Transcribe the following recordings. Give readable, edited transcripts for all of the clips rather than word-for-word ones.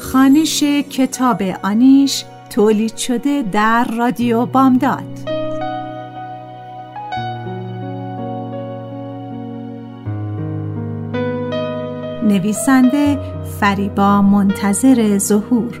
خوانش کتاب آنیش تولید شده در رادیو بامداد. نویسنده فریبا منتظر ظهور.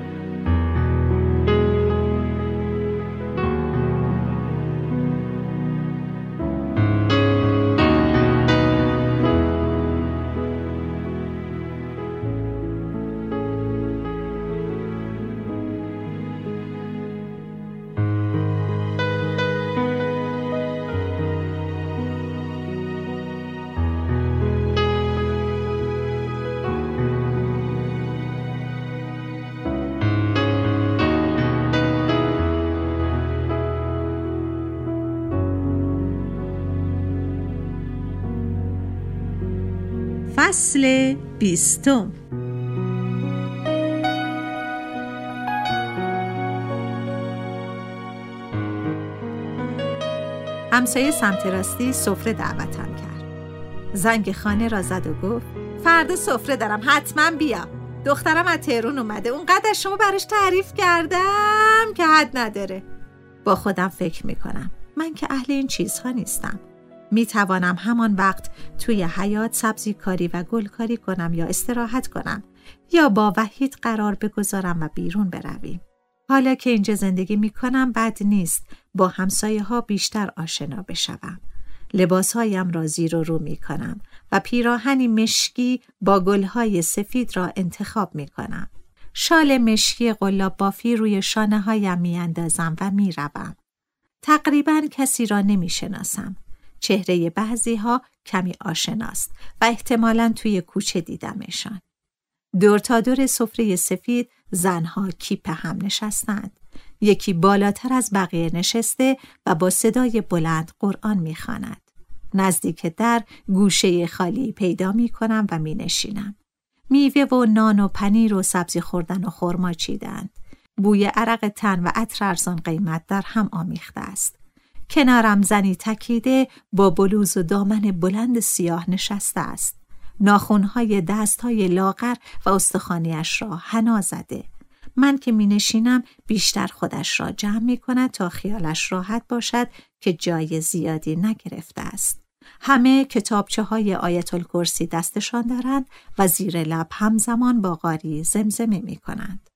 فصل 20. همسایه سمت راستی سفره دعوتم کرد. زنگ خانه را زد و گفت فردا سفره دارم، حتما بیا. دخترم از تهران اومده، اونقدر از شما براش تعریف کردم که حد نداره. با خودم فکر میکنم من که اهل این چیزها نیستم. می توانم همان وقت توی حیاط سبزی کاری و گل کاری کنم یا استراحت کنم یا با وحید قرار بگذارم و بیرون برویم. حالا که اینجا زندگی می کنم بد نیست با همسایه ها بیشتر آشنا بشوم. لباس هایم را زیر و رو می کنم و پیراهنی مشکی با گل های سفید را انتخاب می کنم. شال مشکی قلاب بافی روی شانه هایم می اندازم و می روم. تقریبا کسی را نمی شناسم. چهره بعضی ها کمی آشناست و احتمالاً توی کوچه دیدمشان. دور تا دور سفره سفید زنها کیپ هم نشستند. یکی بالاتر از بقیه نشسته و با صدای بلند قرآن میخواند. نزدیک در گوشه خالی پیدا میکنم و مینشینم. میوه و نان و پنیر و سبزی خوردن و خرما چیدند. بوی عرق تن و عطر ارزان قیمت در هم آمیخته است. کنارم زنی تکیده با بلوز و دامن بلند سیاه نشسته است. ناخن‌های دست‌های لاغر و استخوانی‌اش را حنا زده. من که می‌نشینم بیشتر خودش را جمع می‌کند تا خیالش راحت باشد که جای زیادی نگرفته است. همه کتابچه‌های آیت الکرسی دستشان دارند و زیر لب همزمان با قاری زمزمه می‌کنند.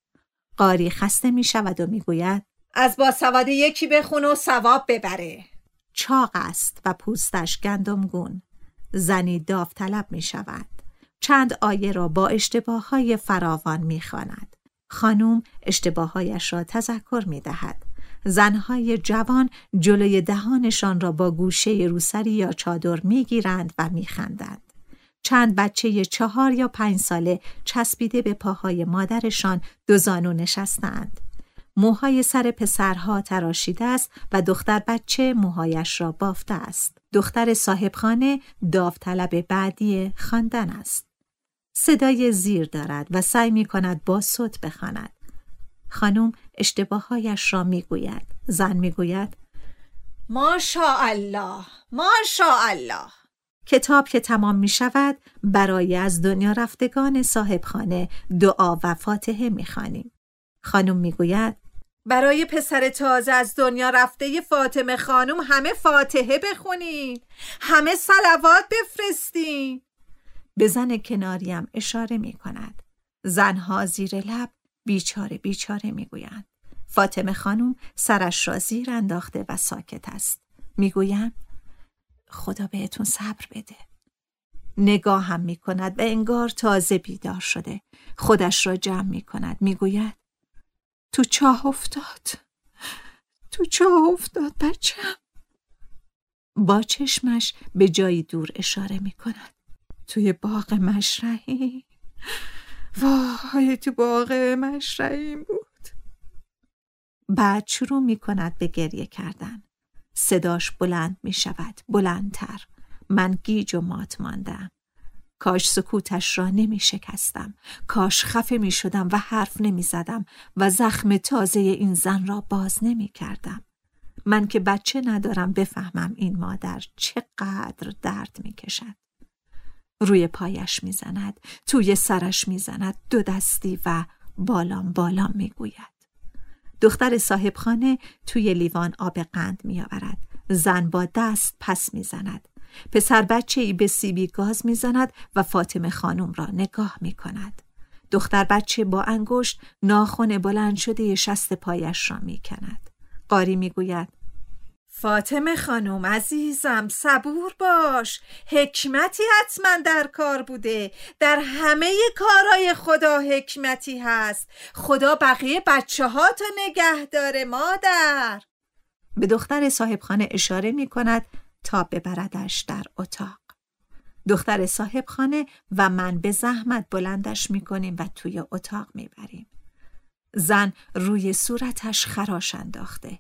قاری خسته می‌شود و می‌گوید از باسواده یکی بخون و ثواب ببره. چاق است و پوستش گندمگون. زنی داوطلب می شود. چند آیه را با اشتباه‌های فراوان می خواند. خانم اشتباه‌هایش را تذکر می دهد. زنهای جوان جلوی دهانشان را با گوشه روسری یا چادر می گیرند و می خندند. چند بچه 4 یا 5 ساله چسبیده به پاهای مادرشان دوزانو نشستند. موهای سر پسرها تراشیده است و دختر بچه موهایش را بافته است. دختر صاحبخانه داوطلب بعدی خواندن است. صدای زیر دارد و سعی می کند با صوت بخواند. خانم اشتباههایش را می گوید. زن می گوید ماشاءالله ماشاءالله. کتاب که تمام می شود برای از دنیا رفتگان صاحبخانه دعا و فاتحه می خوانیم. خانم میگوید برای پسر تازه از دنیا رفته فاطمه خانم همه فاتحه بخونین، همه صلوات بفرستین. به زن کناریم اشاره میکند. زنها زیر لب بیچاره بیچاره میگویند. فاطمه خانم سرش را زیر انداخته و ساکت است. میگویم خدا بهتون صبر بده. نگاهم می کند و انگار تازه بیدار شده. خودش را جمع می کند. می گوید تو چاه افتاد. تو چاه افتاد بچم. با چشمش به جای دور اشاره می کند. توی باغ مشرعی. وای تو باغ مشرعی بود. بعد شروع می کند به گریه کردن. صداش بلند می شود. بلندتر. من گیج و مات ماندم. کاش سکوتش را نمی شکستم. کاش خفه می شدم و حرف نمی زدم و زخم تازه این زن را باز نمی کردم. من که بچه ندارم بفهمم این مادر چقدر درد می کشد. روی پایش می زند. توی سرش می زند. دو دستی و بالام بالام می گوید. دختر صاحبخانه توی لیوان آب قند می آورد. زن با دست پس می زند. پسر بچه‌ای به سیبی گاز می‌زند و فاطمه خانم را نگاه می‌کند. دختر بچه با انگشت ناخن بلند شده شست پایش را می‌کند. قاری می‌گوید: فاطمه خانم عزیزم صبور باش. حکمتی حتما در کار بوده. در همه کارهای خدا حکمتی هست. خدا بقیه بچه‌ها تو نگه داره مادر. به دختر صاحبخانه اشاره می‌کند تا ببردش در اتاق. دختر صاحبخانه و من به زحمت بلندش می‌کنیم و توی اتاق می‌بریم. زن روی صورتش خراش انداخته.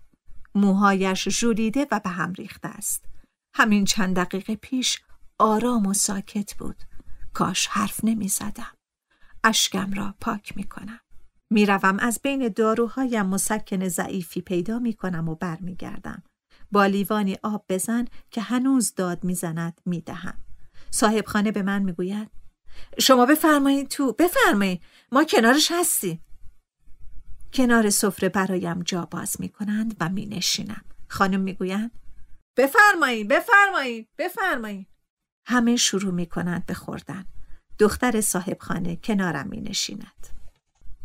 موهایش ژولیده و به هم ریخته است. همین چند دقیقه پیش آرام و ساکت بود. کاش حرف نمی‌زدم. اشکم را پاک می‌کنم. می‌روم از بین داروهایم مسکن ضعیفی پیدا می‌کنم و برمیگردم. با لیوانی آب بزن که هنوز داد میزند میدهم. صاحبخانه به من میگوید: شما بفرمایید تو، بفرمایید، ما کنارش هستیم. کنار سفره برایم جا باز میکنند و مینشینم. خانم میگویند: بفرمایید، بفرمایید، بفرمایید. همه شروع میکنند به خوردن. دختر صاحبخانه کنارم مینشیند.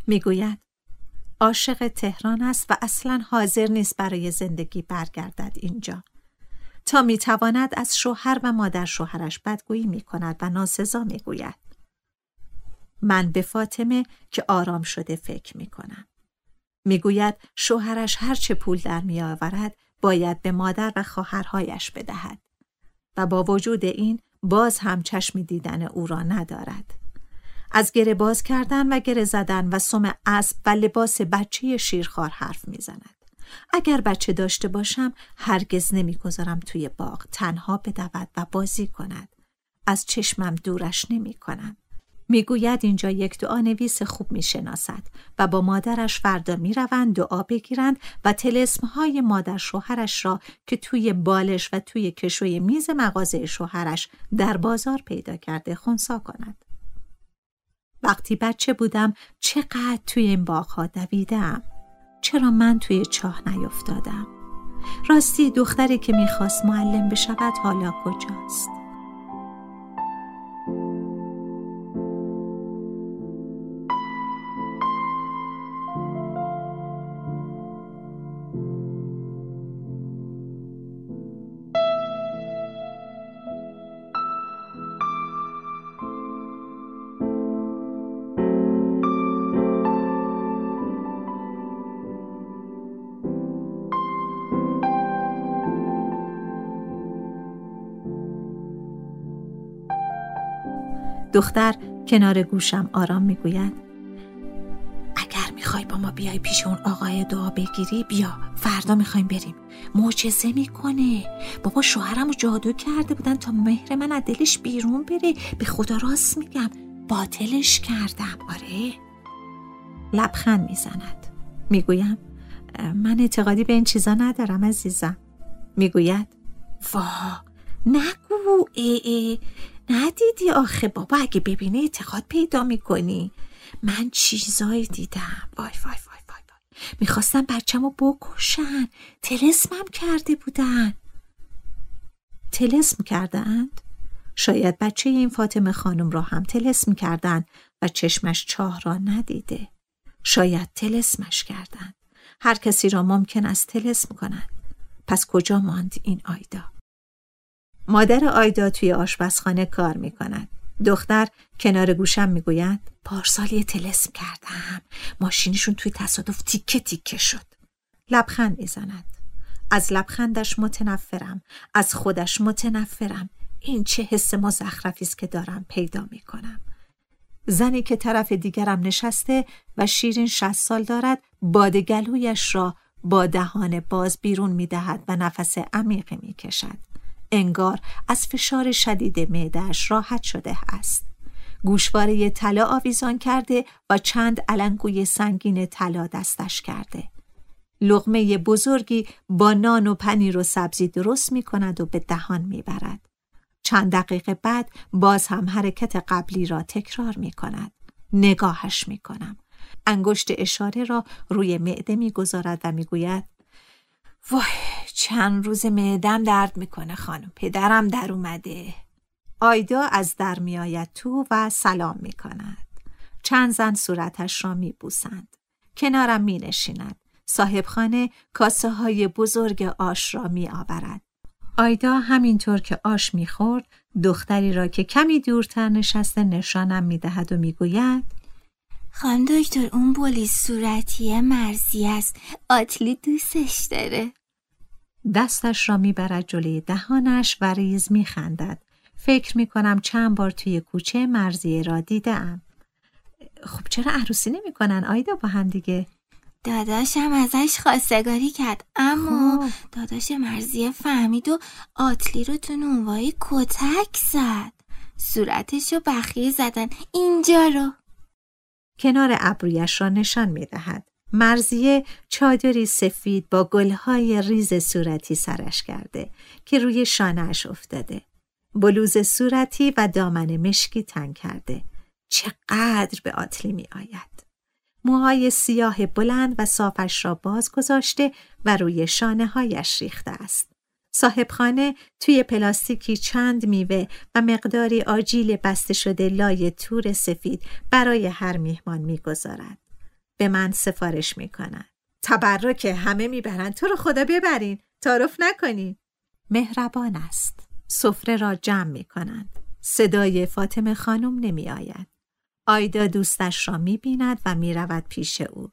میگوید: عاشق تهران است و اصلا حاضر نیست برای زندگی برگردد اینجا. تا میتواند از شوهر و مادر شوهرش بدگویی میکند و ناسزا میگوید. من به فاطمه که آرام شده فکر میکنم. میگوید شوهرش هر چه پول در میآورد باید به مادر و خواهرهایش بدهد و با وجود این باز هم چشمی دیدن او را ندارد. از گره باز کردن و گره زدن و سم اسب و لباس بچه شیرخوار حرف میزند. اگر بچه داشته باشم هرگز نمیگذارم توی باغ تنها بدود و بازی کند. از چشمم دورش نمیکنم. میگوید اینجا یک دعا نویس خوب میشناسد و با مادرش فردا میروند دعا بگیرند و طلسم های مادر شوهرش را که توی بالش و توی کشوی میز مغازه شوهرش در بازار پیدا کرده خنثی کند. وقتی بچه بودم چقدر توی این باغ‌ها دویدم. چرا من توی چاه نیفتادم؟ راستی دختری که میخواست معلم بشود حالا کجاست؟ دختر کنار گوشم آرام میگوید: اگر میخوای با ما بیای پیش اون آقای دعا بگیری بیا، فردا میخوایم بریم. معجزه میکنه. بابا شوهرمو جادو کرده بودن تا مهر من از دلش بیرون بره. به خدا راست میگم، باطلش کردم. آره. لبخند میزند. میگویم: من اعتقادی به این چیزا ندارم عزیزم. میگوید: واه نگو. ندیدی آخه بابا، اگه ببینه اعتقاد پیدا میکنی. من چیزایی دیدم. وای وای وای وای وای. میخواستن بچه‌مو بکشن. طلسمم کرده بودن. طلسم کردند؟ شاید بچه این فاطمه خانم را هم طلسم کردند و چشمش چاه را ندیده. شاید طلسمش کردند. هر کسی را ممکن است طلسم کنند. پس کجا ماند این آیدا؟ مادر آیدا توی آشپزخانه کار می کند. دختر کنار گوشم می گوید پارسال یه طلسم کردم. ماشینشون توی تصادف تیکه تیکه شد. لبخند می زند. از لبخندش متنفرم. از خودش متنفرم. این چه حس مزخرفی است که دارم پیدا می کنم. زنی که طرف دیگرم نشسته و شیرین 60 سال دارد، بادگلویش را با دهان باز بیرون می دهد و نفس عمیقی می کشد. انگار از فشار شدید معده‌اش راحت شده است. گوشواره طلا آویزان کرده و چند علنگوی سنگین طلا دستش کرده. لقمه بزرگی با نان و پنیر و سبزی درست می کند و به دهان می برد. چند دقیقه بعد باز هم حرکت قبلی را تکرار می کند. نگاهش می کنم. انگشت اشاره را روی معده می گذارد و می گوید وای چند روز معدم درد می کنه خانم. پدرم در اومده. آیدا از در می آید تو و سلام می کند. چند زن صورتش را می بوسند. کنارم می نشیند. صاحبخانه کاسه های بزرگ آش را می آورد. آیدا همینطور که آش میخورد دختری را که کمی دورتر نشسته نشانم میدهد و میگوید خانم دکتر اون بولیز صورتیه مرزی است. آتلی دوستش داره. دستش را میبرد جلوی دهانش و ریز میخندد. فکر میکنم چند بار توی کوچه مرزیه را دیدم. خب چرا عروسی نمیکنن آیدا با هم دیگه؟ داداشم ازش خواستگاری کرد اما خوب. داداش مرزیه فهمید و آتلی رو تو نونوایی کتک زد. صورتش رو بخیه زدن. اینجا رو کنار ابرویش را نشان میدهد. مرزیه چادری سفید با گلهای ریز صورتی سرش کرده که روی شانهش افتاده. بلوز صورتی و دامن مشکی تن کرده. چقدر به آتلی می آید. موهای سیاه بلند و صافش را باز گذاشته و روی شانه هایش ریخته است. صاحبخانه توی پلاستیکی چند میوه و مقداری آجیل بسته شده لای تور سفید برای هر میهمان میگذارد. به من سفارش میکنند. تبرک همه میبرند. تو رو خدا ببرین. تعارف نکنین. مهربان است. سفره را جمع میکنند. صدای فاطمه خانم نمیآید. آیدا دوستش را می‌بیند و می‌رود پیش او.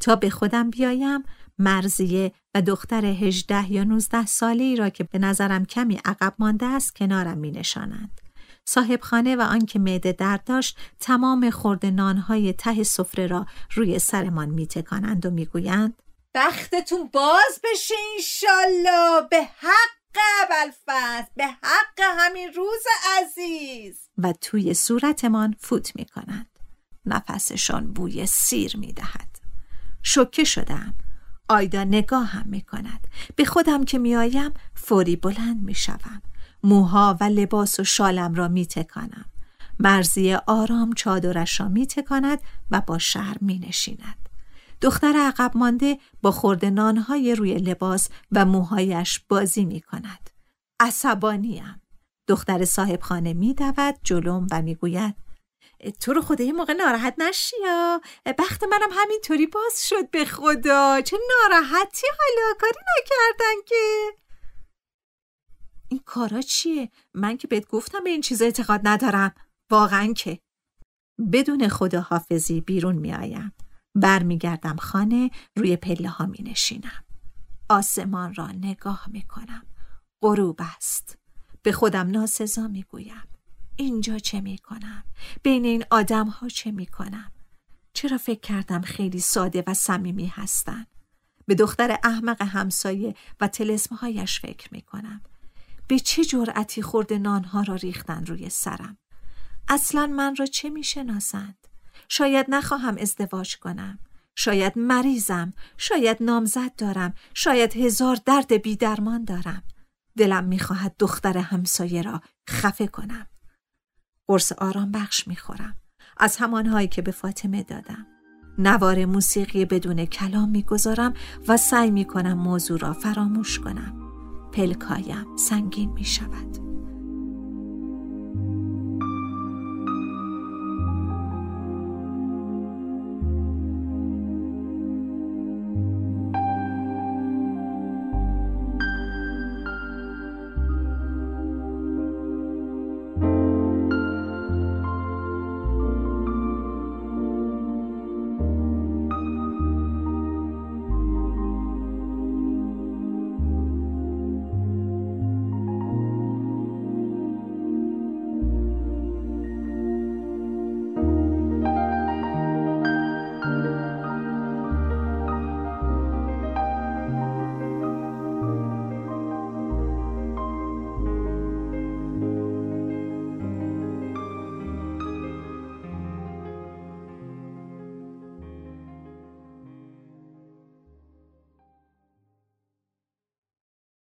تا به خودم بیایم مرضیه و دختر 18 یا 19 ساله‌ای را که به نظرم کمی عقب مانده است کنارم می‌نشانند. صاحبخانه و آن که معده درد داشت تمام خورده نان‌های ته سفره را روی سرمان می‌تکانند و می‌گویند بختتون باز بشه انشالله به حق ابوالفضل، به حق همین روز عزیز و توی صورتمان فوت می کنند. نفسشان بوی سیر می دهد. شوکه شدم. آیدا نگاه هم می کند. به خودم که می آیم فوری بلند می شوم. موها و لباس و شالم را می تکانم. مرضیه آرام چادرش را می تکاند و با شرم می نشیند. دختر عقب مانده با خورده نانهای روی لباس و موهایش بازی می کند. عصبانیم. دختر صاحبخانه می دود جلوم و می گوید تو رو خدا یه موقع ناراحت نشی یا بخت منم همینطوری باز شد. به خدا چه ناراحتی حالا کاری نکردن که. این کارا چیه؟ من که بهت گفتم به این چیزا اعتقاد ندارم. واقعا که بدون خداحافظی بیرون می آیم. برمیگردم خانه روی پله ها می نشینم. آسمان را نگاه می کنم. غروب است. به خودم ناسزا می گویم. اینجا چه می کنم؟ بین این آدم ها چه می کنم؟ چرا فکر کردم خیلی ساده و صمیمی هستن؟ به دختر احمق همسایه و طلسم هایش فکر می کنم. به چه جرأتی خورده نان ها را ریختن روی سرم؟ اصلا من را چه می شناسند؟ شاید نخواهم ازدواج کنم. شاید مریضم. شاید نامزد دارم. شاید 1000 درد بی درمان دارم. دلم میخواهد دختر همسایه را خفه کنم. قرص آرام بخش میخورم. از همانهایی که به فاطمه دادم. نوار موسیقی بدون کلام میگذارم و سعی میکنم موضوع را فراموش کنم. پلکایم سنگین میشود.